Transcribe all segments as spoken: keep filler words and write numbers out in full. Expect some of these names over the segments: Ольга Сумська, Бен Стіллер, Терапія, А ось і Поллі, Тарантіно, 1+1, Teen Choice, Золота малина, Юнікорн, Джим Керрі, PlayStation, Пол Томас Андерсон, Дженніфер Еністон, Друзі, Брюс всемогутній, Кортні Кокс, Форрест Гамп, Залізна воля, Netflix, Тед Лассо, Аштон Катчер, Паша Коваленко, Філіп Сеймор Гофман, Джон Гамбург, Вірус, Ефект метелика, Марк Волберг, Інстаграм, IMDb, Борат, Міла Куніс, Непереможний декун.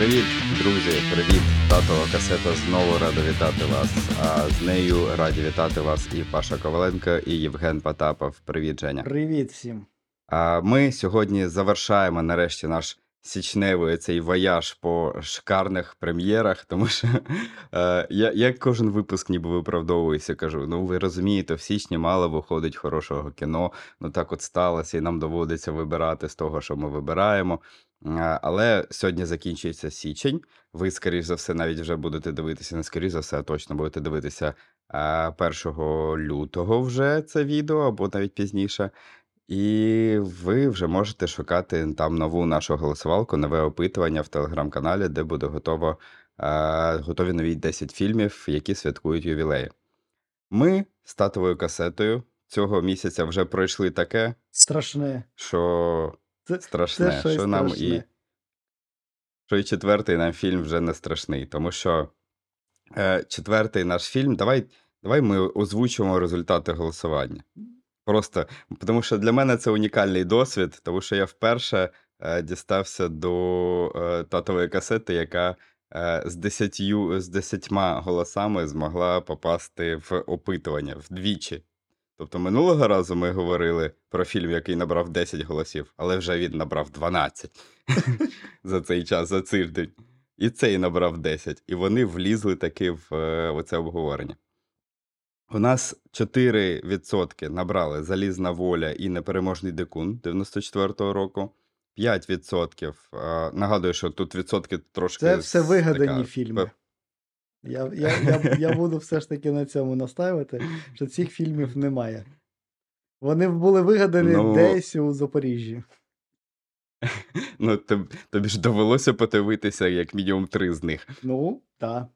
Привіт, друзі, привіт! Татова касета знову рада вітати вас. А з нею раді вітати вас і Паша Коваленко, і Євген Потапов. Привіт, Женя. Привіт всім. А ми сьогодні завершаємо нарешті наш січневий цей вояж по шикарних прем'єрах, тому що е, я, я кожен випуск ніби виправдовуюся, кажу, ну ви розумієте, в січні мало виходить хорошого кіно, ну так от сталося, і нам доводиться вибирати з того, що ми вибираємо. Але сьогодні закінчується січень, ви, скоріш за все, навіть вже будете дивитися, не скоріш за все, а точно будете дивитися першого лютого вже це відео, або навіть пізніше. І ви вже можете шукати там нову нашу голосувалку, нове опитування в телеграм-каналі, де буде готово, готові нові десять фільмів, які святкують ювілеї. Ми з Татовою касетою цього місяця вже пройшли таке, страшне, що... Це, страшне, це що страшне. Нам і, що і четвертий нам фільм вже не страшний, тому що е, четвертий наш фільм, давай, давай ми озвучимо результати голосування. Просто, тому що для мене це унікальний досвід, тому що я вперше е, дістався до е, татової касети, яка е, з десятью, з десятьма голосами змогла попасти в опитування вдвічі. Тобто минулого разу ми говорили про фільм, який набрав десять голосів, але вже він набрав дванадцять за цей час, за тиждень. І цей набрав десять. І вони влізли таки в оце обговорення. У нас чотири відсотки набрали «Залізна воля» і «Непереможний декун» дев'яносто четвертого року. п'ять відсотків. Нагадую, що тут відсотки трошки... Це все вигадані така... фільми. Я, я, я, я буду все ж таки на цьому настаивати, що цих фільмів немає. Вони були вигадані ну, десь у Запоріжжі. Ну, тобі, тобі ж довелося подивитися як мінімум три з них. Ну, так.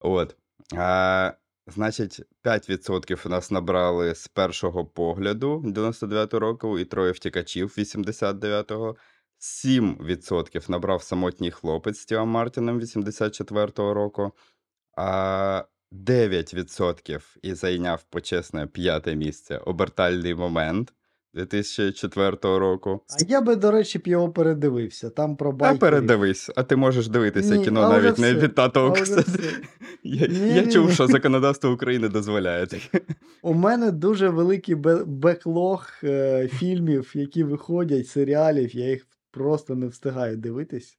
От. А, значить, п'ять відсотків у нас набрали з першого погляду дев'яносто дев'ятого року і троє втікачів вісімдесят дев'ятого. сім відсотків набрав «Самотній хлопець» з Стівом Мартіном вісімдесят четвертого року, а дев'ять відсотків і зайняв почесне п'яте місце «Обертальний момент» дві тисячі четвертого року. А я би, до речі, б його передивився. Там про байки. А передивись, а ти можеш дивитися ні, кіно навіть не від татового касети. Я, ні, я ні, чув, ні. що законодавство України дозволяє. У мене дуже великий беклог е- фільмів, які виходять, серіалів, я їх просто не встигаю дивитись,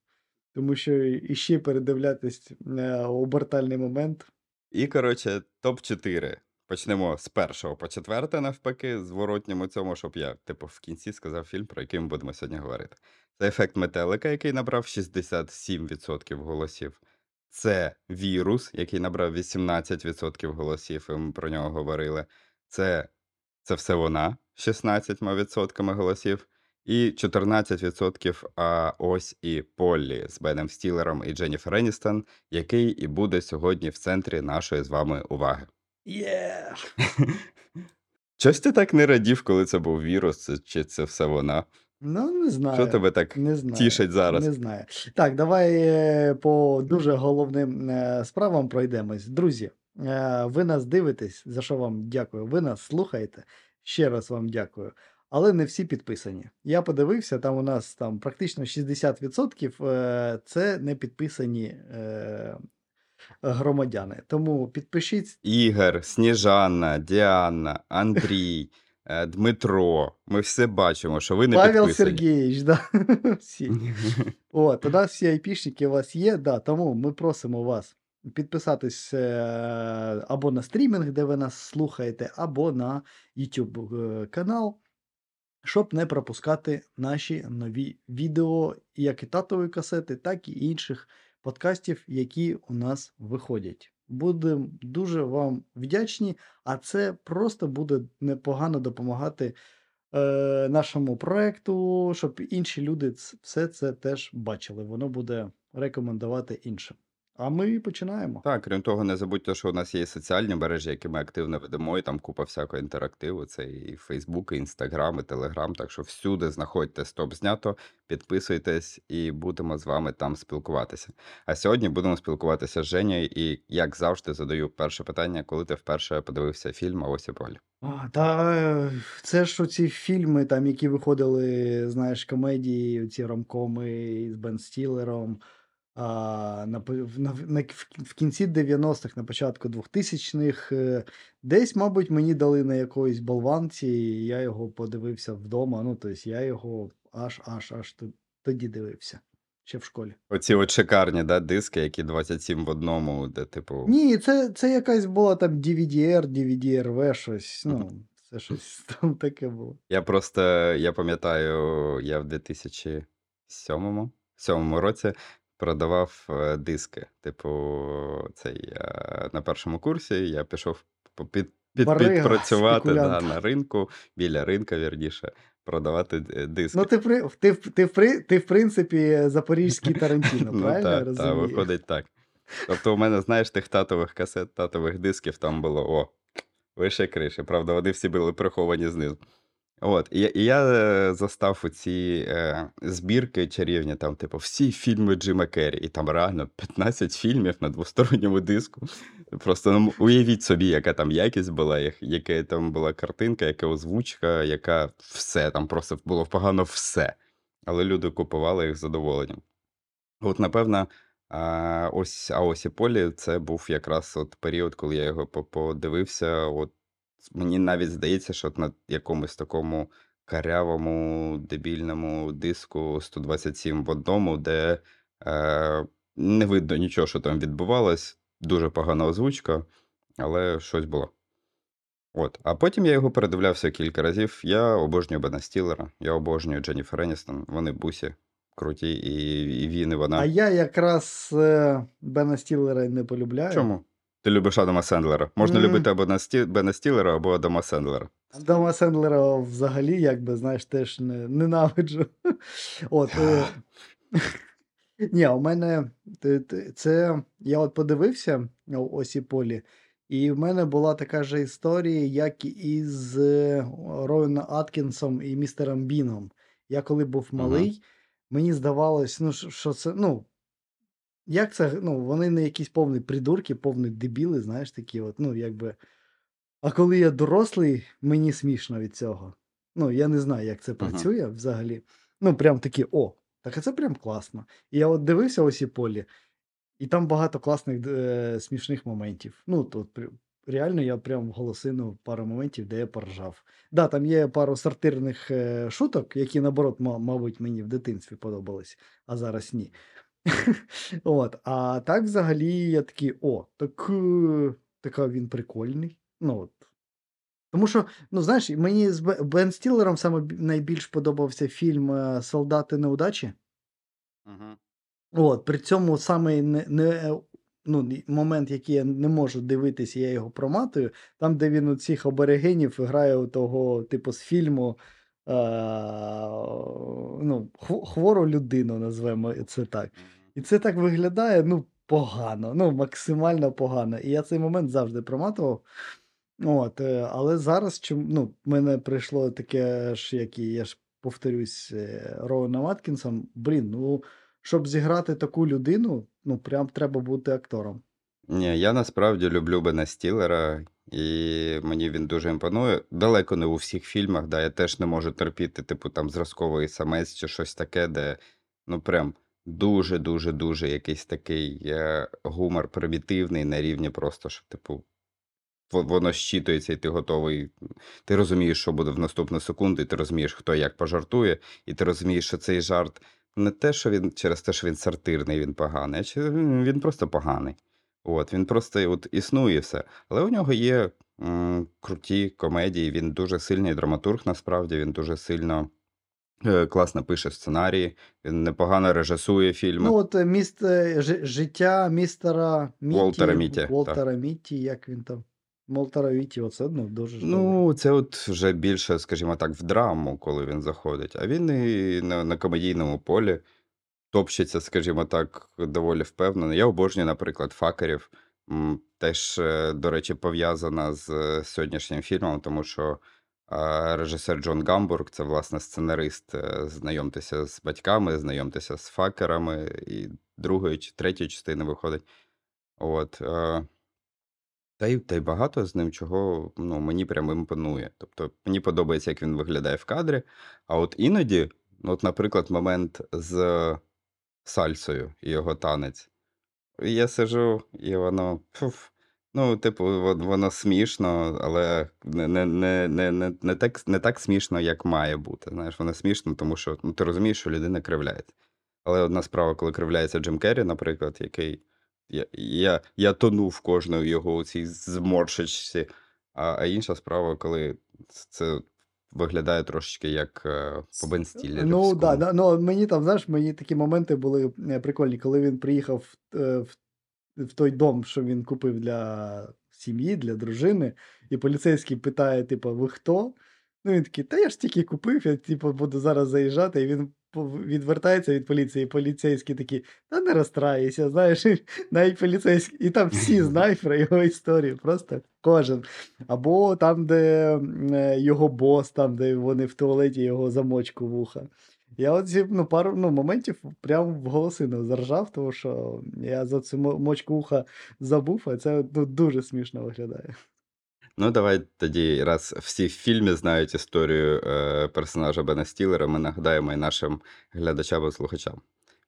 тому що іще передивлятись е- обертальний момент. І, коротше, топ чотири. Почнемо з першого по четверте, навпаки, зворотньому цьому, щоб я, типу, в кінці сказав фільм, про який ми будемо сьогодні говорити. Це «Ефект метелика», який набрав шістдесят сім відсотків голосів. Це «Вірус», який набрав вісімнадцять відсотків голосів, і ми про нього говорили. Це, це все вона, шістнадцять відсотків голосів. І чотирнадцять відсотків а ось і Поллі з Беном Стіллером і Дженніфер Еністон, який і буде сьогодні в центрі нашої з вами уваги. Є! Yeah. Чогось ти так не радів, коли це був «Вірус», чи це все вона? Ну, не знаю. Що тебе так тішить зараз? Не знаю. Так, давай по дуже головним справам пройдемось. Друзі, ви нас дивитесь, за що вам дякую. Ви нас слухаєте, ще раз вам дякую. Але не всі підписані. Я подивився, там у нас там практично шістдесят відсотків це не підписані громадяни. Тому підпишіть. Ігор, Сніжанна, Діана, Андрій, Дмитро. Ми все бачимо, що ви не Павел підписані. Павел Сергійович, да. Всі. От, у нас всі айпішники у вас є, да, тому ми просимо вас підписатись або на стрімінг, де ви нас слухаєте, або на YouTube канал, щоб не пропускати наші нові відео, як і татової касети, так і інших подкастів, які у нас виходять. Будемо дуже вам вдячні, а це просто буде непогано допомагати е, нашому проекту, щоб інші люди все це теж бачили. Воно буде рекомендувати іншим. А ми починаємо. Так, крім того, не забудьте, що у нас є соціальні мережі, які ми активно ведемо, і там купа всякого інтерактиву. Це і Фейсбук, і Інстаграм, і Телеграм. Так що всюди знаходьте «Стоп! Знято!», підписуйтесь і будемо з вами там спілкуватися. А сьогодні будемо спілкуватися з Женєю і, як завжди, задаю перше питання, коли ти вперше подивився фільм «Авось і Поллі». Та це ж оці фільми, там, які виходили, знаєш, комедії, ці ромкоми з Бен Стіллером. А, на, на, на, в кінці дев'яностих, на початку двохтисячних, десь, мабуть, мені дали на якоїсь болванці, і я його подивився вдома. Ну, тобто, я його аж, аж, аж тоді дивився. Ще в школі. Оці от шикарні, да, диски, які двадцять сім в одному, де, типу... Ні, це, це якась була там ді ві ді ар, ді ві ді ар ві, щось, ну... Це щось там таке було. Я просто, я пам'ятаю, я в дві тисячі сьомому році продавав диски. Типу, цей, на першому курсі я пішов під, під, підпрацювати да, на ринку, біля ринка, вірніше, продавати диски. Ну, ти, ти, ти, ти, ти, в принципі, запорізький Тарантіно, ну, правильно так, розумієш? Так, виходить так. Тобто, у мене, знаєш, тих татових касет, татових дисків там було, о, вище криші. Правда, вони всі були приховані знизу. От, і, і я застав оці е, збірки чарівні, там, типу, всі фільми Джима Керрі, і там реально п'ятнадцять фільмів на двосторонньому диску. Просто ну, уявіть собі, яка там якість була, яка там була картинка, яка озвучка, яка все, там просто було погано все. Але люди купували їх з задоволенням. От, напевно, а ось, а ось і Поллі, це був якраз от період, коли я його подивився, от. Мені навіть здається, що на якомусь такому карявому, дебільному диску сто двадцять сім в одному, де е, не видно нічого, що там відбувалось, дуже погана озвучка, але щось було. От. А потім я його передивлявся кілька разів. Я обожнюю Бена Стіллера, я обожнюю Дженніфер Еністон, вони бусі, круті, і, і він, і вона. А я якраз е, Бена Стіллера не полюбляю. Чому? Ти любиш Адама Сендлера. Можна mm. любити або Бена Стіллера, або Адама Сендлера. Адама Сендлера взагалі, як би, знаєш, теж не, ненавиджу. От. е... Ні, у мене це... Я от подивився «Ось і Поллі», і в мене була така ж історія, як і з Роуеном Аткінсом і містером Біном. Я коли був малий, uh-huh. мені здавалось, ну, що це... Ну, як це, ну, вони не якісь повні придурки, повні дебіли, знаєш, такі от, ну, якби. А коли я дорослий, мені смішно від цього. Ну, я не знаю, як це працює ага. взагалі. Ну, прям такі, о, так це прям класно. І я от дивився «Ось і Поллі», і там багато класних е- смішних моментів. Ну, тут реально я прям голосину пару моментів, де я поржав. Да, там є пару сортирних е- шуток, які, наоборот, м- мабуть, мені в дитинстві подобались, а зараз ні. От, а так взагалі я такий, о, так, така він прикольний. Ну, от. Тому що, ну знаєш, мені з Бен Стіллером саме найбільш подобався фільм «Солдати неудачі». Угу. От, при цьому саме не, не, ну, момент, який я не можу дивитися, я його проматую, там, де він у цих аборигенів грає у того, типу, з фільму, е, ну, хвору людину, назвемо це так. І це так виглядає, ну, погано, ну, максимально погано. І я цей момент завжди проматував. От, але зараз, чим, ну, мене прийшло таке ж, як і, я ж повторюсь, Роуеном Аткінсом, блін, ну, щоб зіграти таку людину, ну, прям треба бути актором. Ні, я насправді люблю Бена Стіллера, і мені він дуже імпонує. Далеко не у всіх фільмах, да, я теж не можу терпіти, типу, там, «Зразковий самець» чи щось таке, де, ну, прям... Дуже-дуже-дуже якийсь такий гумор примітивний на рівні просто, що, типу, воно щитується, і ти готовий, ти розумієш, що буде в наступну секунду, і ти розумієш, хто як пожартує, і ти розумієш, що цей жарт не те, що він через те, що він сартирний, він поганий, а він просто поганий. От, він просто от, існує все. Але у нього є м- круті комедії, він дуже сильний драматург, насправді, він дуже сильно... класно пише сценарії, він непогано режисує фільми. Ну, от міст, ж, життя містера Мітті, Волтера Мітті, Волтера Мітті, як він там, Волтера Мітті, оце ну, дуже ж ну, добре. Це от вже більше, скажімо так, в драму, коли він заходить, а він і на, на комедійному полі топчеться, скажімо так, доволі впевнено. Я обожнюю, наприклад, «Факерів». Теж, до речі, пов'язана з сьогоднішнім фільмом, тому що режисер Джон Гамбург – це, власне, сценарист. Знайомтеся з батьками, знайомтеся з факерами. І другої чи третьої частини виходить. От. Та й, та й багато з ним чого, ну, мені прям імпонує. Тобто, мені подобається, як він виглядає в кадрі. А от іноді, ну, от, наприклад, момент з сальсою і його танець. І я сижу, і воно, фуф, ну, типу, воно смішно, але не, не, не, не, не, так, не так смішно, як має бути. Знаєш, воно смішно, тому що, ну, ти розумієш, що людина кривляється. Але одна справа, коли кривляється Джим Керрі, наприклад, який... Я, я, я тонув кожної його у цій зморшечці. А, а інша справа, коли це виглядає трошечки як по Бен Стіллерівському. Ну, да, да, ну, мені там, знаєш, мені такі моменти були прикольні, коли він приїхав в, в, в той дом, що він купив для сім'ї, для дружини, і поліцейський питає, типу, ви хто? Ну, він такий, та я ж тільки купив, я, типу, буду зараз заїжджати, і він відвертається від поліції, поліцейські такі, та не розстраюйся, знаєш, навіть поліцейські, і там всі знають про його історію, просто кожен. Або там, де його бос, там, де вони в туалеті, його замочку вуха. Я от зі, ну, пару ну, моментів прямо в голосину заржав, тому що я за цю мочку вуха забув, а це, ну, дуже смішно виглядає. Ну, давай тоді, раз всі в фільмі знають історію е, персонажа Бена Стіллера, ми нагадаємо і нашим глядачам і слухачам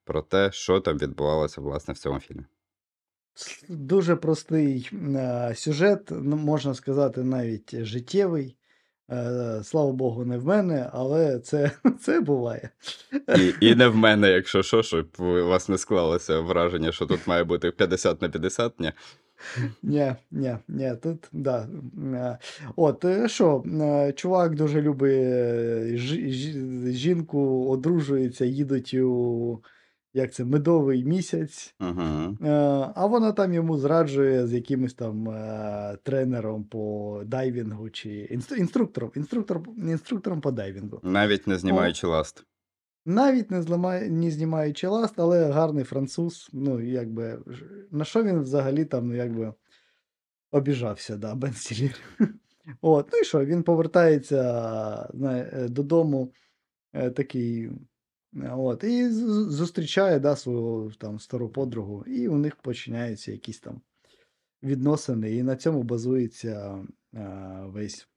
про те, що там відбувалося, власне, в цьому фільмі. Дуже простий е, сюжет, можна сказати, навіть життєвий. Е, слава Богу, не в мене, але це, це буває. І, і не в мене, якщо що, щоб у вас не склалося враження, що тут має бути п'ятдесят на п'ятдесят, ні? Ні, ні, ні, тут, да. От, що, чувак дуже любить жінку, одружується, їдуть у, як це, медовий місяць, ага. А вона там йому зраджує з якимось там тренером по дайвінгу, чи інструктором, інструктор, інструктором по дайвінгу. Навіть не знімаючи ласт. Навіть не, зламає, не знімаючи ласт, але гарний француз, ну, якби, на що він взагалі там, ну, якби, обіжався, да, Бен Стіллер. От, ну і що, він повертається додому такий, от, і зустрічає, да, свою, там, стару подругу, і у них починаються якісь там відносини, і на цьому базується а, весь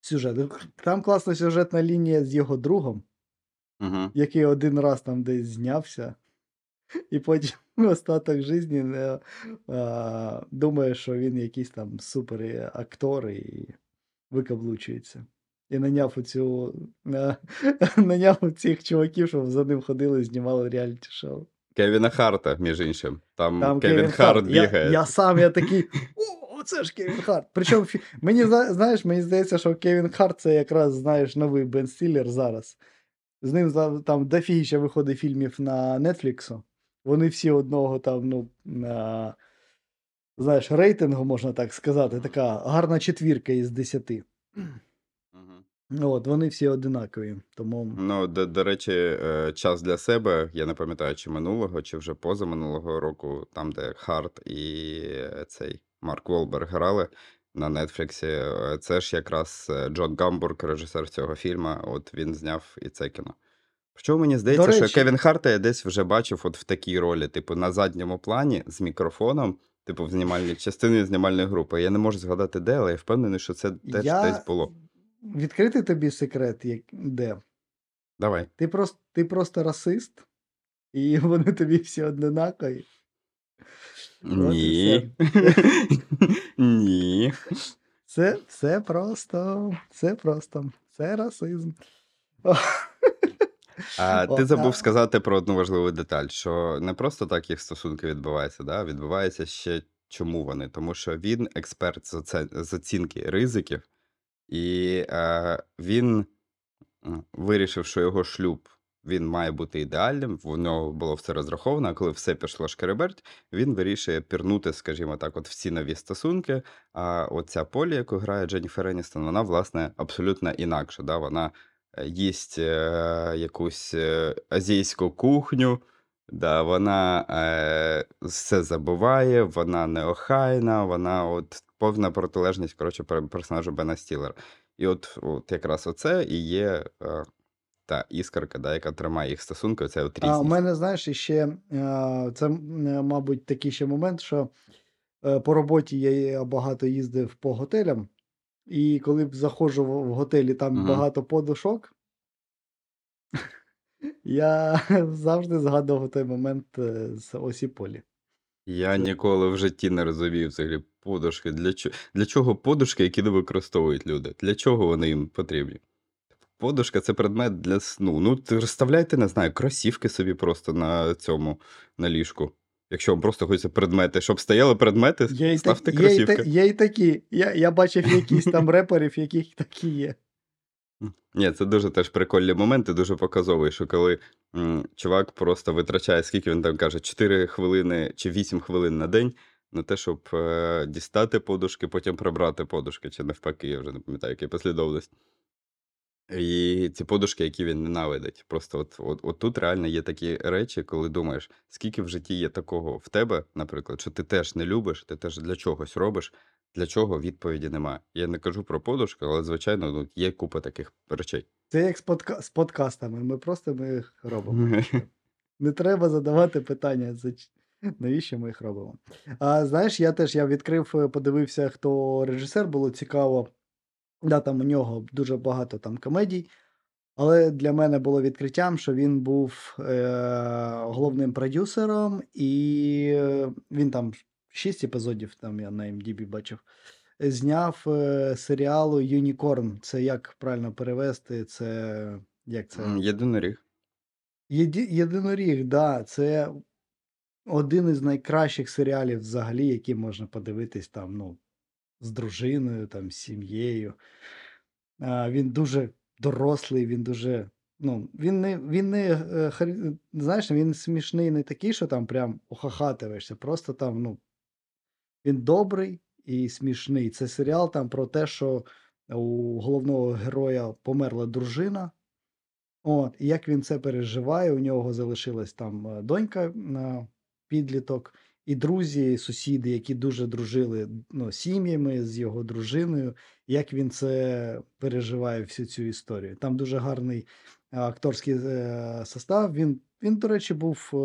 сюжет. Там класна сюжетна лінія з його другом, Uh-huh. який один раз там десь знявся, і потім остаток житті не, а, думає, що він якийсь там суперактор і викаблучується. І наняв оцю, а, наняв цих чуваків, щоб за ним ходили і знімали реаліті-шоу. Кевіна Гарта, між іншим. Там, там Кевін, Кевін Гарт бігає. Я, я сам, я такий, о, це ж Кевін Гарт. Причому, мені, знаєш, мені здається, що Кевін Гарт це якраз, знаєш, новий Бен Стіллер зараз. З ним там дофігіща виходить фільмів на Netflix. Вони всі одного там, ну, на, знаєш, рейтингу, можна так сказати. Така гарна четвірка із десяти. Угу. От, вони всі одинакові. Тому... Ну, до, до речі, час для себе, я не пам'ятаю, чи минулого, чи вже позаминулого року, там, де Харт і цей Марк Волберг грали на Нетфліксі, це ж якраз Джон Гамбург, режисер цього фільму, от він зняв і це кіно. Причому мені здається, що Кевін Гарта я десь вже бачив от в такій ролі, типу на задньому плані з мікрофоном, типу в знімальній частині знімальної групи. Я не можу згадати де, але я впевнений, що це теж я... десь було. Відкрити тобі секрет, як... де? Давай. Ти просто, ти просто расист, і вони тобі всі однакові. Ні. Ні. Це все просто, все просто, це расизм. А ти забув сказати про одну важливу деталь, що не просто так їх стосунки відбуваються, да? Відбувається ще чому вони, тому що він експерт з оцінки ризиків, і е, він вирішив, що його шлюб він має бути ідеальним, в нього було все розраховано, а коли все пішло шкереберть, він вирішує пірнути, скажімо так, от всі нові стосунки, а оця Поллі, яку грає Дженніфер Еністон, вона, власне, абсолютно інакша, да? Вона їсть е- якусь азійську кухню, Да, вона е, все забуває, вона неохайна, вона от повна протилежність, коротше, персонажу Бена Стіллера. І от, от якраз оце і є е, та іскорка, да, яка тримає їх стосунки, оце от різність. А у мене, знаєш, ще е, це, мабуть, такий ще момент, що е, по роботі я багато їздив по готелям, і коли б заходжу в готелі, там угу. багато подушок, я завжди згадував той момент з Осі Полі. Я ніколи в житті не розумів взагалі подушки. Для, чо... Для чого подушки, які не використовують люди? Для чого вони їм потрібні? Подушка – це предмет для сну. Ну, розставляйте, не знаю, кросівки собі просто на цьому, на ліжку. Якщо вам просто хочеться предмети, щоб стояли предмети, є ставте та... кросівки. Є, та... є і такі. Я, я бачив якісь там реперів, яких такі є. Ні, це дуже теж прикольні моменти, дуже показовий, що коли м, чувак просто витрачає, скільки він там каже, чотири хвилини чи вісім хвилин на день на те, щоб е, дістати подушки, потім прибрати подушки, чи навпаки, я вже не пам'ятаю, яка послідовність. І ці подушки, які він ненавидить. Просто от, от, от тут реально є такі речі, коли думаєш, скільки в житті є такого в тебе, наприклад, що ти теж не любиш, ти теж для чогось робиш, для чого відповіді немає. Я не кажу про подушки, але, звичайно, ну, є купа таких речей. Це як з, подка... з подкастами, ми просто ми їх робимо. Не треба задавати питання, навіщо ми їх робимо. А знаєш, я теж я відкрив, подивився, хто режисер, було цікаво. Да, там у нього дуже багато там комедій, але для мене було відкриттям, що він був е- головним продюсером, і е- він там шість епізодів, там я на IMDb бачив, зняв е- серіалу «Юнікорн». Це як правильно перевести? Це як це? Єдиноріг. Єди- Єдиноріг, так. Да, це один із найкращих серіалів взагалі, які можна подивитись там, ну, з дружиною, там, з сім'єю. А, він дуже дорослий, він дуже, ну, він не, він не, знаєш, він смішний не такий, що там прям ухахативаєшся, просто там, ну, він добрий і смішний. Це серіал там про те, що у головного героя померла дружина, от, і як він це переживає, у нього залишилась там донька, підліток, і друзі, сусіди, які дуже дружили, ну, сім'ями, з його дружиною, як він це переживає, всю цю історію. Там дуже гарний акторський е, состав. Він, він, до речі, був е,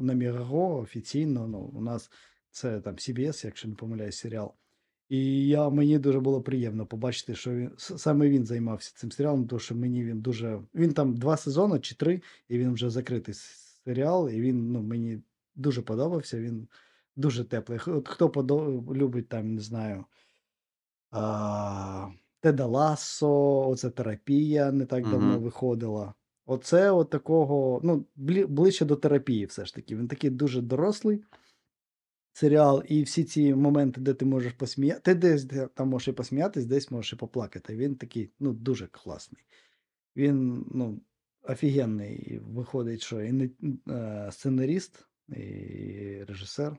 на Мігаго офіційно. Ну, у нас це там Сі Бі Ес, якщо не помиляюсь, серіал. І я, мені дуже було приємно побачити, що він, саме він займався цим серіалом, тому що мені він дуже... Він там два сезони чи три, і він вже закритий серіал, і він, ну, мені... дуже подобався, він дуже теплий. От хто подоб... любить, там, не знаю, а... Теда Лассо, оце терапія не так давно mm-hmm. виходила. Оце от такого, ну, ближче до терапії все ж таки. Він такий дуже дорослий серіал, і всі ці моменти, де ти можеш посміятися, ти десь там можеш і посміятись, десь можеш і поплакати. Він такий, ну, дуже класний. Він, ну, офігенний. Виходить, що і не... сценарист, і режисер.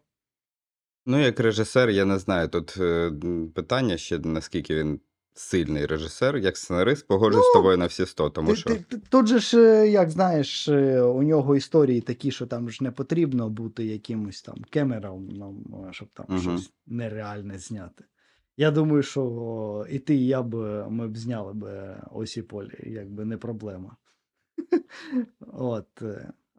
Ну, як режисер, я не знаю, тут е, питання ще, наскільки він сильний режисер, як сценарист, погоджуюсь ну, з тобою на всі сто, тому ти, що... Ти, ти, тут же ж, як знаєш, у нього історії такі, що там ж не потрібно бути якимось там Кемером, щоб там угу. щось нереальне зняти. Я думаю, що і ти, і я б, ми б зняли б Осі Полі, якби не проблема. От.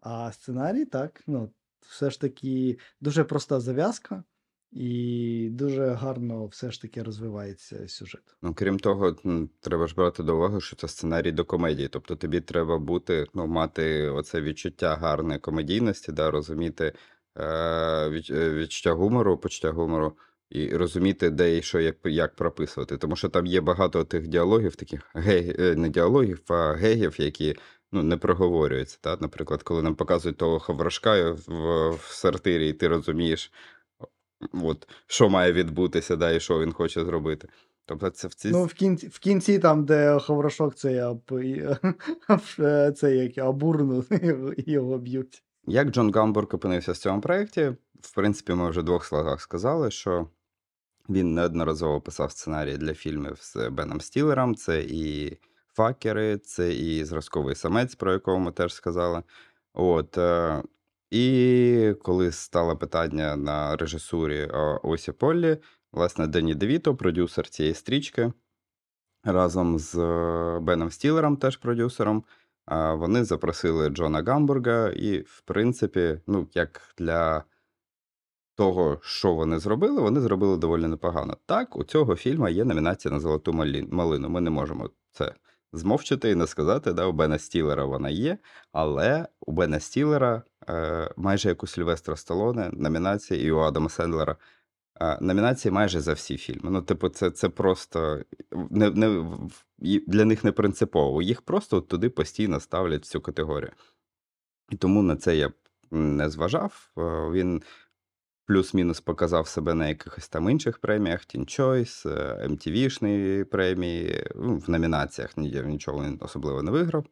А сценарій, так, ну, все ж таки дуже проста зав'язка і дуже гарно все ж таки розвивається сюжет. Ну, крім того, треба ж брати до уваги, що це сценарій до комедії. Тобто тобі треба бути, ну, мати оце відчуття гарної комедійності, да, розуміти е- відчуття гумору, почуття гумору і розуміти, де і що, як, як прописувати. Тому що там є багато тих діалогів, таких гей, не діалогів, а гегів, які... ну, не проговорюється, так? Наприклад, коли нам показують того хаврашка в, в сортирі, і ти розумієш, от, що має відбутися, да, і що він хоче зробити. Тобто це в ці... Ну, в кінці, в кінці там, де хаврашок, це, це як абурну, його б'ють. Як Джон Гамбург опинився в цьому проєкті, в принципі, ми вже в двох словах сказали, що він неодноразово писав сценарії для фільмів з Беном Стіллером, це і... «Факери», це і «Зразковий самець», про якого ми теж сказали. От, е, і коли стало питання на режисурі е, Осі Поллі, власне, Дені Девіто, продюсер цієї стрічки, разом з е, Беном Стіллером, теж продюсером, е, вони запросили Джона Гамбурга, і, в принципі, ну, як для того, що вони зробили, вони зробили доволі непогано. Так, у цього фільма є номінація на «Золоту малину». Ми не можемо це змовчити і не сказати, да, у Бена Стіллера вона є, але у Бена Стіллера, е, майже як у Сільвестра Сталлоне, номінації, і у Адама Сендлера, е, номінації майже за всі фільми. Ну, типу, це, це просто не, не, для них не принципово. Їх просто от туди постійно ставлять в цю категорію. І тому на це я не зважав. Е, він плюс-мінус показав себе на якихось там інших преміях, Teen Choice, ем ті ві-шні премії, в номінаціях нічого він особливо не виграв.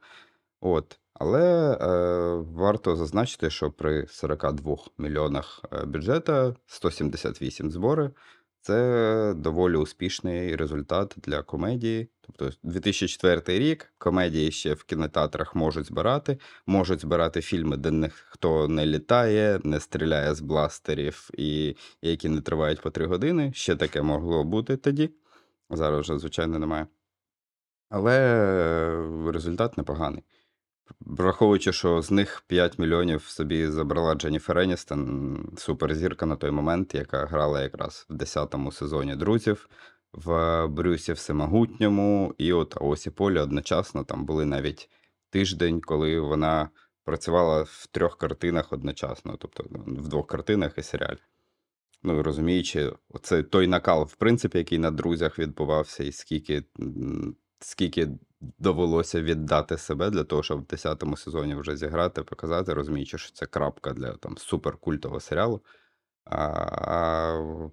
От. Але е, варто зазначити, що при сорока двох мільйонах бюджету, сто сімдесят вісім збори, це доволі успішний результат для комедії. Тобто дві тисячі четвертий рік, комедії ще в кінотеатрах можуть збирати, можуть збирати фільми, де ніхто не літає, не стріляє з бластерів, і які не тривають по три години. Ще таке могло бути тоді. Зараз вже, звичайно, немає. Але результат непоганий. Враховуючи, що з них п'ять мільйонів собі забрала Дженніфер Еністон, суперзірка на той момент, яка грала якраз в десятому сезоні «Друзів», в «Брюсі всемогутньому», і от Осі Поллі одночасно, там були навіть тиждень, коли вона працювала в трьох картинах одночасно, тобто в двох картинах і серіалі. Ну, розуміючи, це той накал, в принципі, який на «Друзях» відбувався, і скільки, скільки довелося віддати себе для того, щоб в десятому сезоні вже зіграти, показати, розуміючи, що це крапка для там суперкультового серіалу. А, а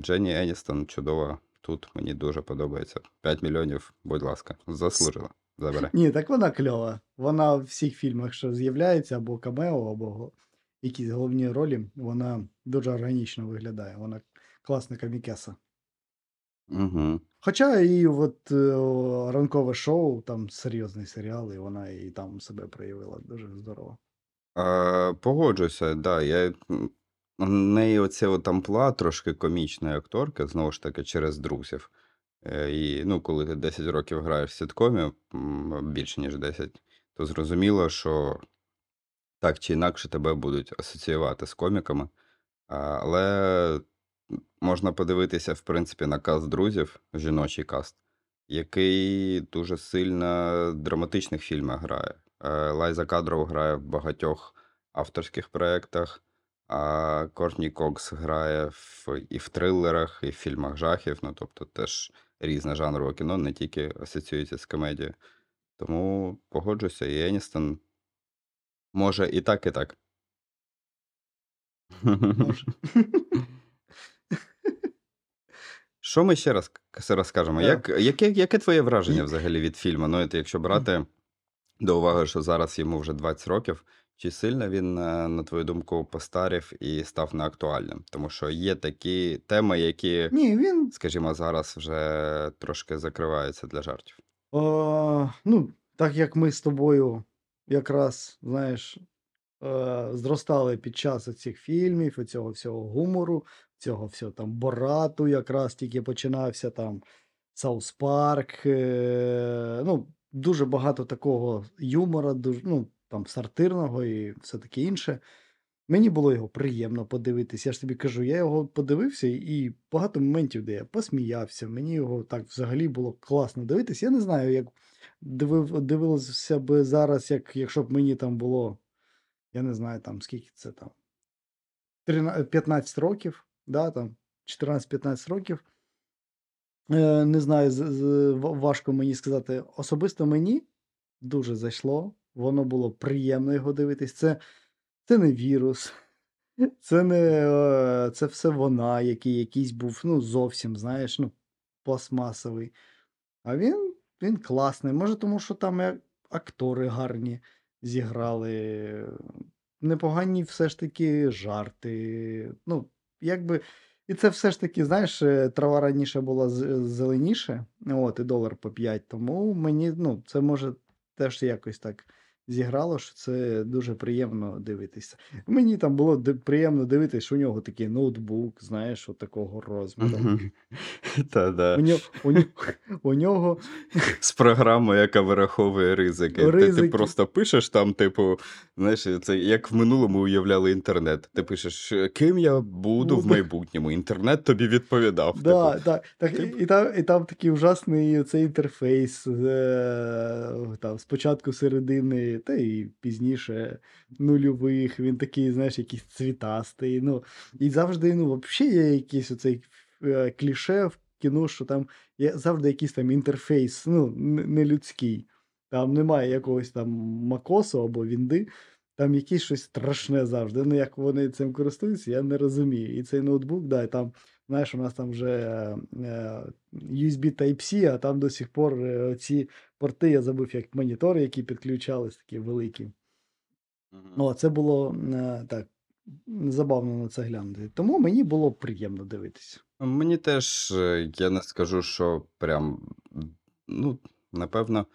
Дженні Еністон чудова. Тут мені дуже подобається. п'ять мільйонів, будь ласка, заслужила. Забирай. Ні, так вона кльова. Вона в всіх фільмах, що з'являється, або камео, або якісь головні ролі, вона дуже органічно виглядає. Вона класна камікеса. Угу. Хоча і от о, ранкове шоу, там серйозний серіал, і вона і там себе проявила дуже здорово. А, погоджуся, да. Я... У неї оце амплуа трошки комічної акторки, знову ж таки, через «Друзів». І, ну, коли ти десять років граєш в сіткомі, більше ніж десять, то зрозуміло, що так чи інакше тебе будуть асоціювати з коміками. Але можна подивитися, в принципі, на каст «Друзів», жіночий каст, який дуже сильно в драматичних фільмах грає. Лайза Кадров грає в багатьох авторських проєктах, а Кортні Кокс грає в, і в трилерах, і в фільмах жахів, ну, тобто теж різне жанрове кіно, не тільки асоціюється з комедією. Тому погоджуся, і Еністон може і так, і так. Що ми ще раз розкажемо? Як, яке, яке твоє враження взагалі від фільму? Ну, якщо брати до уваги, що зараз йому вже двадцять років, чи сильно він, на твою думку, постарів і став неактуальним? Тому що є такі теми, які, ні, він... скажімо, зараз вже трошки закриваються для жартів. О, ну, так як ми з тобою якраз, знаєш, е, зростали під час оцих фільмів, оцього всього гумору, цього всього там Борату якраз тільки починався, там Саус Парк, е, ну, дуже багато такого юмора, дуже, ну, там сартирного і все таке інше. Мені було його приємно подивитись. Я ж тобі кажу, я його подивився і багато моментів, де я посміявся. Мені його так взагалі було класно дивитись. Я не знаю, як дивив, дивилося б зараз, як, якщо б мені там було, я не знаю, там скільки це там, тринадцять, п'ятнадцять років, да, там, чотирнадцять-п'ятнадцять років. Е, не знаю, з, з, важко мені сказати. Особисто мені дуже зайшло. Воно було приємно його дивитись. Це, це не вірус, це, не, це все вона, який якийсь був, ну, зовсім, знаєш, ну, пластмасовий. А він, він класний. Може, тому що там актори гарні зіграли, непогані все ж таки жарти. Ну, якби... І це все ж таки, знаєш, трава раніше була зеленіше, от, і долар по п'ять, тому мені, ну, це може... Теж якось так зіграло, що це дуже приємно дивитися. Мені там було приємно дивитися, що у нього такий ноутбук, знаєш, от такого розміру. Та-да. У нього... З програмою, яка вираховує ризики. Ти просто пишеш там, типу, знаєш, це як в минулому уявляли інтернет. Ти пишеш, ким я буду в майбутньому. Інтернет тобі відповідав. І там такий ужасний цей інтерфейс. Спочатку середини, та і пізніше нульових, він такий, знаєш, якийсь цвітастий, ну, і завжди, ну, взагалі є якийсь оцей кліше в кіно, що там є завжди якийсь там інтерфейс, ну, нелюдський, там немає якогось там макосу або вінди, там якесь щось страшне завжди, ну, як вони цим користуються, я не розумію, і цей ноутбук, да, там, знаєш, у нас там вже ю ес бі тайп сі, а там до сих пор ці порти, я забув, як монітори, які підключались, такі великі. Uh-huh. О, це було так, забавно на це глянути. Тому мені було приємно дивитися. Мені теж, я не скажу, що прям, ну, напевно,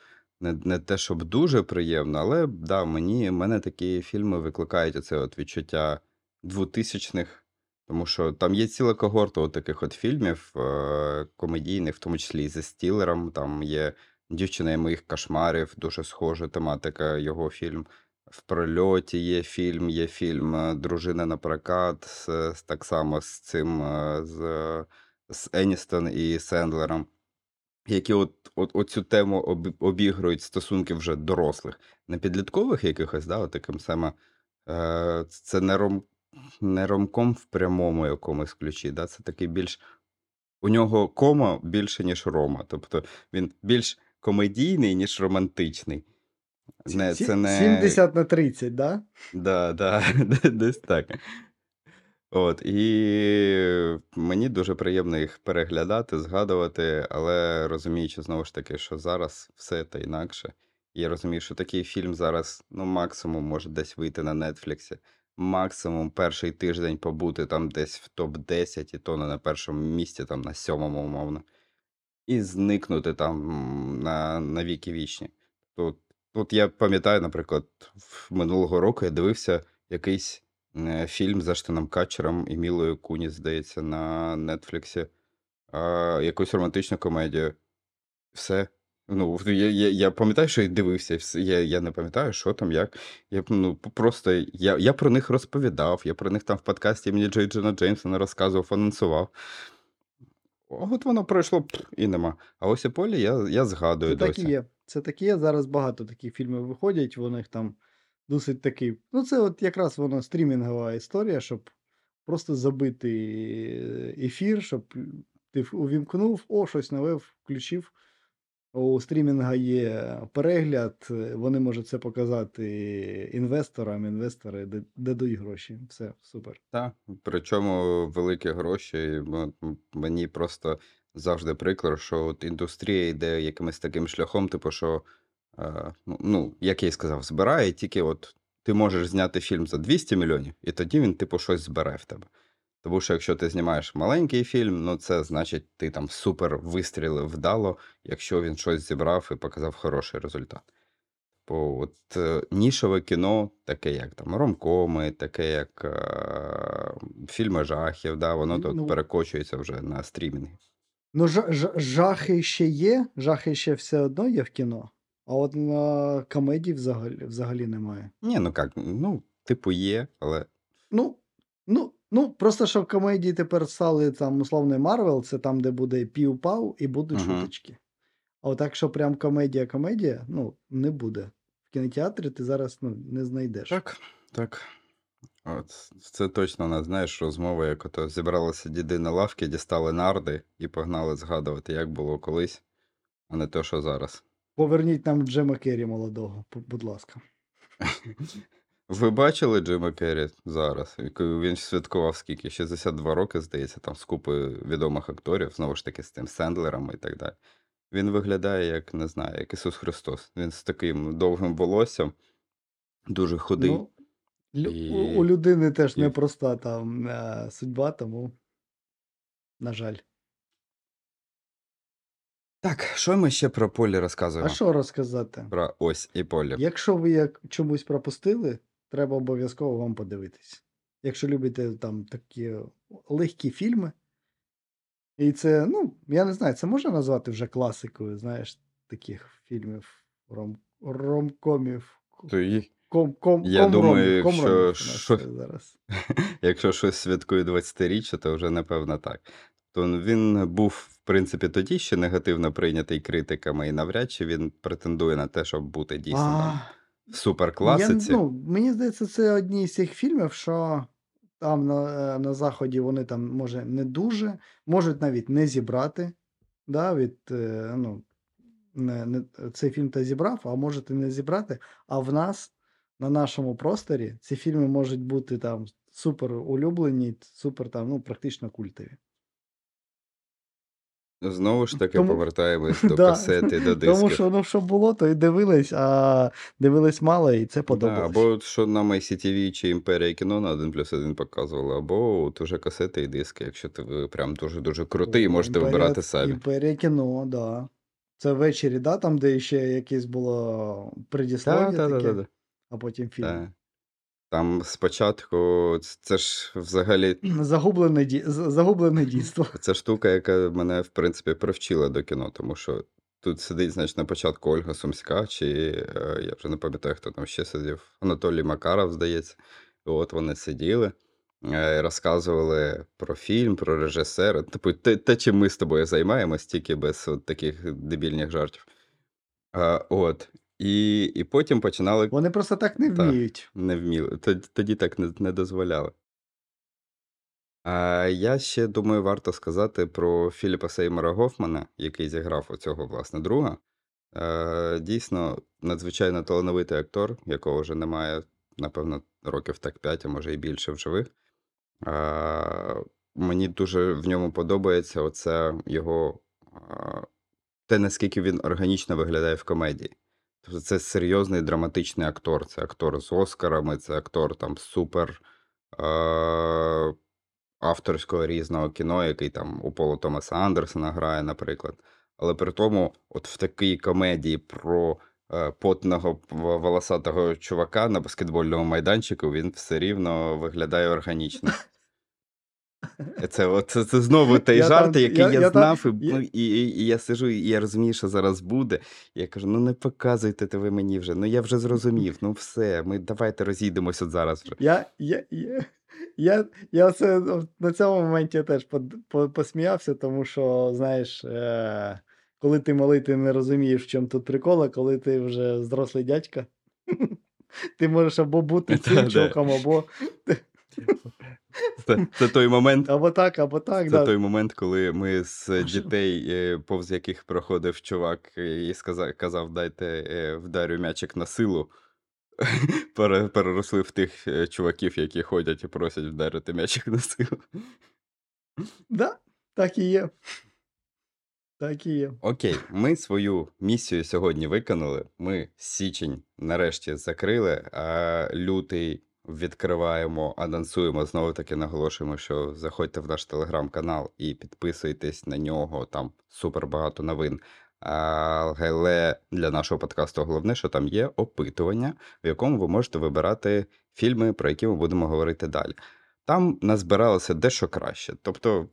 не, не те, щоб дуже приємно, але, да, мені, мене такі фільми викликають оце от відчуття двотисячних. Тому що там є ціла когорта от таких от фільмів комедійних, в тому числі і зі Стіллером. Там є «Дівчина і моїх кошмарів», дуже схожа тематика його фільм. «В прольоті» є фільм, є фільм «Дружина на прокат», так само з цим, з, з Еністон і Сендлером, які от, от, оцю тему обігрують стосунки вже дорослих. Не підліткових якихось, да, от таким саме, це не ром... Не ромком в прямому якомусь ключі, да? Це такий більш... У нього кома більше, ніж рома. Тобто він більш комедійний, ніж романтичний. Не, це не... сімдесят на тридцять, да? Да, да, десь так. От, і мені дуже приємно їх переглядати, згадувати, але розуміючи, знову ж таки, що зараз все та інакше. Я розумію, що такий фільм зараз, ну, максимум може десь вийти на Netflix. Максимум перший тиждень побути там десь в топ десять, і то не на першому місці, там на сьомому, умовно. І зникнути там на, на віки вічні. Тут, тут я пам'ятаю, наприклад, минулого року я дивився якийсь фільм з Аштоном Катчером і Мілою Куніс, здається, на Нетфліксі. Якусь романтичну комедію. Все. Ну, я, я, я пам'ятаю, що я дивився, я, я не пам'ятаю, що там, як. Я, ну, просто, я, я про них розповідав, я про них там в подкасті мені Джей Джона Джеймсона розказував, анонсував. А от воно пройшло, і нема. А ось і Полі я, я згадую досі. Це так і є. Це так і є. Зараз багато таких фільмів виходять, вони там досить такі... Ну, це от якраз воно стрімінгова історія, щоб просто забити ефір, щоб ти увімкнув, о, щось нове включив. У стрімінга є перегляд, вони можуть це показати інвесторам, інвестори дадуть гроші. Все, супер. Так, причому великі гроші. Мені просто завжди приклад, що от індустрія йде якимось таким шляхом, типу, що, ну, як я й сказав, збирає, тільки от ти можеш зняти фільм за двісті мільйонів, і тоді він, типу, щось збере в тебе. Тому що якщо ти знімаєш маленький фільм, ну це значить ти там супер вистрілив вдало, якщо він щось зібрав і показав хороший результат. Бо от е, нішове кіно, таке як там ромкоми, таке як е, фільми жахів, да, воно тут ну, перекочується вже на стрімінги. Ну ж, ж, жахи ще є, жахи ще все одно є в кіно, а от на комедії взагалі, взагалі немає. Ні, ну як, ну типу є, але... Ну, ну... Ну, просто, що в комедії тепер стали, там, условний Марвел, це там, де буде пів-пав і будуть uh-huh. шуточки. А отак, що прям комедія-комедія, ну, не буде. В кінотеатрі ти зараз, ну, не знайдеш. Так, так. От, це точно у нас, знаєш, розмова, як ото зібралися діди на лавки, дістали нарди і погнали згадувати, як було колись, а не те, що зараз. Поверніть нам Джима Керрі молодого, будь ласка. Ви бачили Джима Керрі зараз? Він святкував скільки? шістдесят два роки, здається, там з купою відомих акторів, знову ж таки з тим Сендлером і так далі. Він виглядає, як, не знаю, як Ісус Христос. Він з таким довгим волоссям, дуже худий. Ну, і... У людини теж і... непроста там судьба, тому, на жаль. Так, що ми ще про Поллі розказуємо? А що розказати? Про ось і Поллі. Якщо ви як чомусь пропустили, треба обов'язково вам подивитись. Якщо любите там такі легкі фільми. І це, ну, я не знаю, це можна назвати вже класикою, знаєш, таких фільмів, ром, ромкомів. То і... Ком, ком, я ком думаю, ром, якщо, ром, що, зараз. Якщо щось святкує двадцятиріччя, то вже, напевно, так. То він був, в принципі, тоді ще негативно прийнятий критиками, і навряд чи він претендує на те, щоб бути дійсно в суперкласиці. Я, ну, мені здається, це одні з цих фільмів, що там на, на Заході вони там, може, не дуже, можуть навіть не зібрати, да, від, ну, не, не, цей фільм та зібрав, а можете не зібрати, а в нас на нашому просторі ці фільми можуть бути там супер улюблені, супер там, ну, практично культові. Знову ж таки, тому... повертаємось до касети, до дисків. Тому що воно, ну, що було, то і дивились, а дивились мало, і це подобалось. Да, або що нам ем ті ві чи Імперія Кіно на один плюс один показували, або от уже касети і диски, якщо ти прям дуже-дуже крутий, можете Імперія... вибирати самі. Імперія Кіно, так. Да. Це ввечері, да, там, де ще якесь було предіслов'я да, таке, да, да, да. А потім фільм. Да. Там спочатку, це ж взагалі... Загублене, ді... Загублене дійство. Це штука, яка мене, в принципі, привчила до кіно, тому що тут сидить, значить, на початку Ольга Сумська, чи, я вже не пам'ятаю, хто там ще сидів, Анатолій Макаров, здається. От вони сиділи і розказували про фільм, про режисера, типу, те, те, чим ми з тобою займаємось, тільки без от таких дебільних жартів. От. І, і потім починали... Вони просто так не вміють. Так, не вміли. Тоді, тоді так не, не дозволяли. А я ще, думаю, варто сказати про Філіпа Сеймора Гофмана, який зіграв у цього, власне, друга. А, дійсно, надзвичайно талановитий актор, якого вже немає, напевно, років так п'ять, а може і більше в живих. А, мені дуже в ньому подобається оце його... А, те, наскільки він органічно виглядає в комедії. Це серйозний драматичний актор. Це актор з Оскарами, це актор там супер е- авторського різного кіно, який там у Пола Томаса Андерсона грає, наприклад. Але при тому, от в такій комедії про е- потного волосатого чувака на баскетбольному майданчику він все рівно виглядає органічно. Це, от, це, це знову той я жарт, там, який я, я, я знав, там... і, і, і, і я сижу, і я розумію, що зараз буде. Я кажу, ну не показуйте ти ви мені вже, ну я вже зрозумів, ну все, ми давайте розійдемось от зараз вже. Я, я, я, я, я це, на цьому моменті я теж по, по, посміявся, тому що, знаєш, е, коли ти малий, ти не розумієш, в чому тут прикол, а коли ти вже зрослий дядька, ти можеш або бути цим чуваком, або... Це, це той момент, або так, або так, це да. той момент, коли ми з а дітей, повз яких проходив чувак і сказав, казав, дайте вдарю м'ячик на силу, переросли в тих чуваків, які ходять і просять вдарити м'ячик на силу. Так, да, так і є. Так і є. Окей, ми свою місію сьогодні виконали, ми січень нарешті закрили, а лютий відкриваємо, анонсуємо, знову-таки наголошуємо, що заходьте в наш телеграм-канал і підписуйтесь на нього, там супер багато новин. Але для нашого подкасту головне, що там є опитування, в якому ви можете вибирати фільми, про які ми будемо говорити далі. Там назбиралося дещо краще, тобто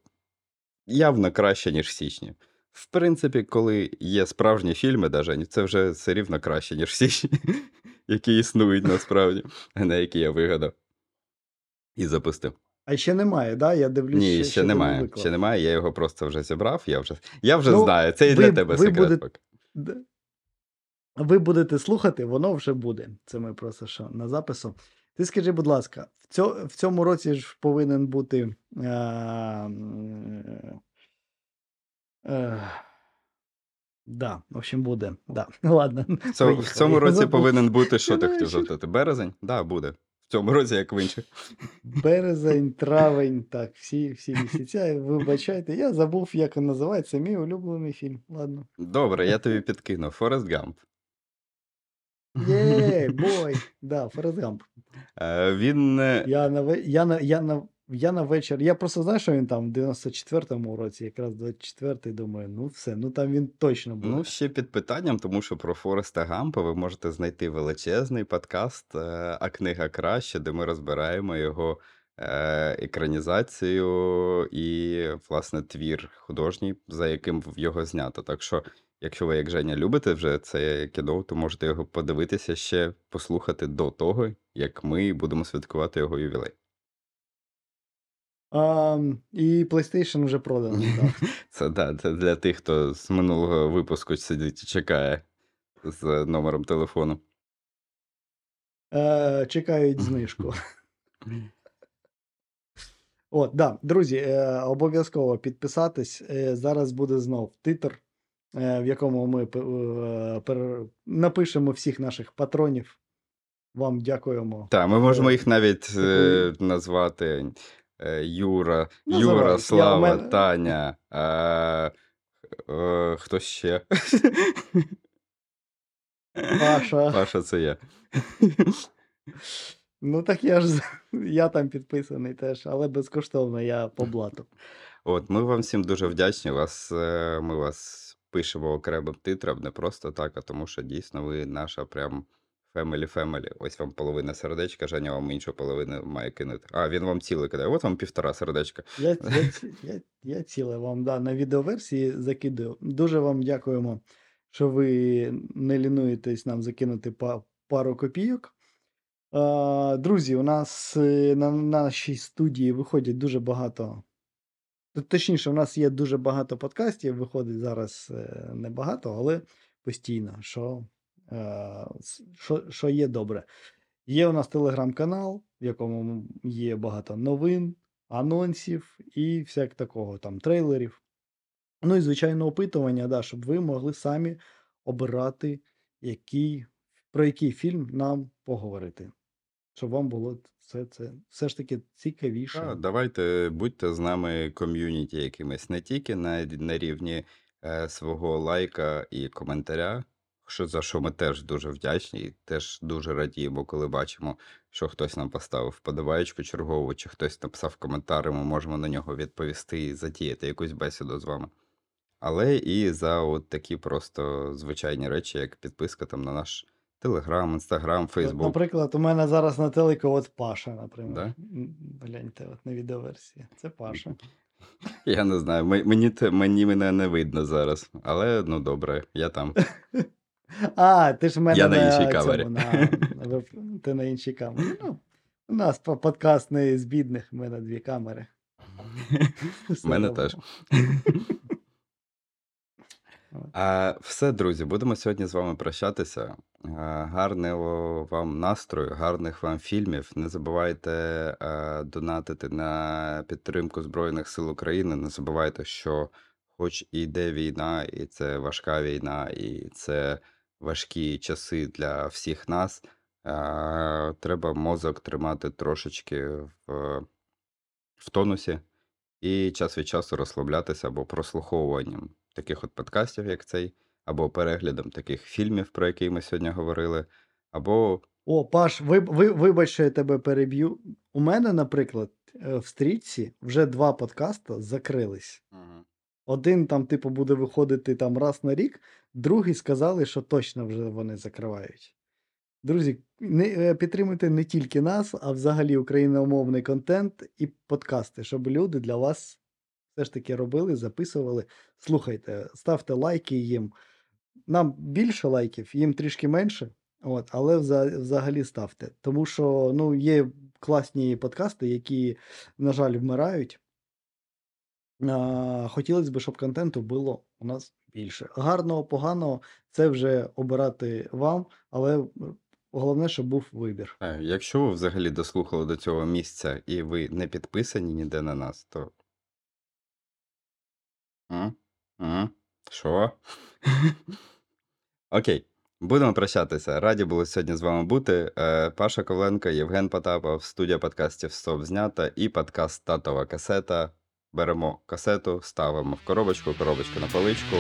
явно краще, ніж в січні. В принципі, коли є справжні фільми, даже, це вже все рівно краще, ніж в січні. Які існують насправді, на які я вигадав і запустив. А ще немає, да? Я дивлюсь, Ні, ще, ще немає. Не ще немає, я його просто вже зібрав, я вже, я вже ну, знаю, це і ви, для тебе секрет. Будете... Поки. Ви будете слухати, воно вже буде. Це ми просто що, на запису. Ти скажи, будь ласка, в, цьо... в цьому році ж повинен бути а... А... Да, в общем, буде. Да. Ладно. Це, в цьому році повинен бути, що ти хотів запитати? Березень? Так, да, буде. В цьому році, як в інших. Березень, травень, так, всі, всі місяці. Вибачайте, я забув, як він називається, мій улюблений фільм. Ладно. Добре, я тобі підкину. Форрест Гамп. Єй, бой! Да, Форрест Гамп. Він... Я на... Я на... Я на... я на вечір, я просто знаю, що він там в дев'яносто четвертому році, якраз двадцять четвертий, думаю, ну все, ну там він точно буде. Ну, ще під питанням, тому що про Форреста Гампа ви можете знайти величезний подкаст «А книга краще», де ми розбираємо його екранізацію і, власне, твір художній, за яким його знято. Так що, якщо ви, як Женя, любите вже це кіно, то можете його подивитися ще, послухати до того, як ми будемо святкувати його ювілей. Um, і PlayStation вже продано. Так. Це, да, це для тих, хто з минулого випуску сидить і чекає з номером телефону. Uh, чекають знижку. От, да, друзі, е, обов'язково підписатись. Е, зараз буде знов титр, е, в якому ми е, пер... напишемо всіх наших патронів. Вам дякуємо. Так, ми можемо їх навіть е, назвати е, Юра, ну, Юра, забрали. Слава, Я, Таня, е, е, хто ще? Паша. Паша, це я. Ну так я ж, я там підписаний теж, але безкоштовно, я по блату. От, ми вам всім дуже вдячні, вас, ми вас пишемо окремим титром, не просто так, а тому що дійсно ви наша прям фемелі-фемелі. Ось вам половина сердечка, Женя вам іншу половину має кинути. А, він вам ціле кидає, от вам півтора сердечка. Я, я, я, я ціле вам, да, на відеоверсії закидаю. Дуже вам дякуємо, що ви не лінуєтесь нам закинути пару копійок. Друзі, у нас на нашій студії виходять дуже багато, точніше, у нас є дуже багато подкастів, виходить зараз небагато, але постійно, що, що, що є добре. Є у нас телеграм-канал, в якому є багато новин, анонсів і всяк такого, там, трейлерів. Ну і, звичайно, опитування, да, щоб ви могли самі обирати, який, про який фільм нам поговорити. Щоб вам було все це все ж таки цікавіше. А, давайте, будьте з нами ком'юніті якимось, не тільки на, на рівні е, свого лайка і коментаря, що, за що ми теж дуже вдячні і теж дуже радіємо, коли бачимо, що хтось нам поставив вподобайку чергову, чи хтось написав коментар, і ми можемо на нього відповісти і затіяти якусь бесіду з вами. Але і за от такі просто звичайні речі, як підписка там на наш Телеграм, Інстаграм, Фейсбук. Наприклад, у мене зараз на телеку от Паша, наприклад. Да? Гляньте, от на відеоверсії. Це Паша. Я не знаю, мені, мені мене не видно зараз. Але, ну добре, я там. А, ти ж в мене я на, на іншій камері. На, на, ти на іншій камері. Ну, у нас подкаст не з бідних, в мене дві камери. У мене теж. А, все, друзі, будемо сьогодні з вами прощатися. А, гарного вам настрою, гарних вам фільмів. Не забувайте а, донатити на підтримку Збройних сил України. Не забувайте, що хоч і йде війна, і це важка війна, і це важкі часи для всіх нас, а, треба мозок тримати трошечки в, в тонусі і час від часу розслаблятися або прослуховуванням таких от подкастів, як цей, або переглядом таких фільмів, про які ми сьогодні говорили, або... О, Паш, ви, ви, вибач, що я тебе переб'ю. У мене, наприклад, в стрічці вже два подкасти закрились. Угу. Один там, типу, буде виходити там раз на рік, другий сказали, що точно вже вони закривають. Друзі, не, підтримуйте не тільки нас, а взагалі україномовний контент і подкасти, щоб люди для вас все ж таки робили, записували. Слухайте, ставте лайки їм. Нам більше лайків, їм трішки менше, от, але взагалі ставте. Тому що ну, є класні подкасти, які, на жаль, вмирають. А, хотілося б, щоб контенту було у нас більше. Гарного, поганого, це вже обирати вам, але головне, щоб був вибір. Якщо ви взагалі дослухали до цього місця і ви не підписані ніде на нас, то... Що? Окей, будемо прощатися. Раді були сьогодні з вами бути. Паша Коваленко, Євген Потапов, студія подкастів «Стоп! Знято!» і подкаст «Татова касета». Беремо касету, ставимо в коробочку, коробочку на поличку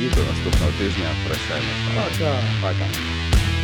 і до наступного тижня прощаємося. Пока! Пока!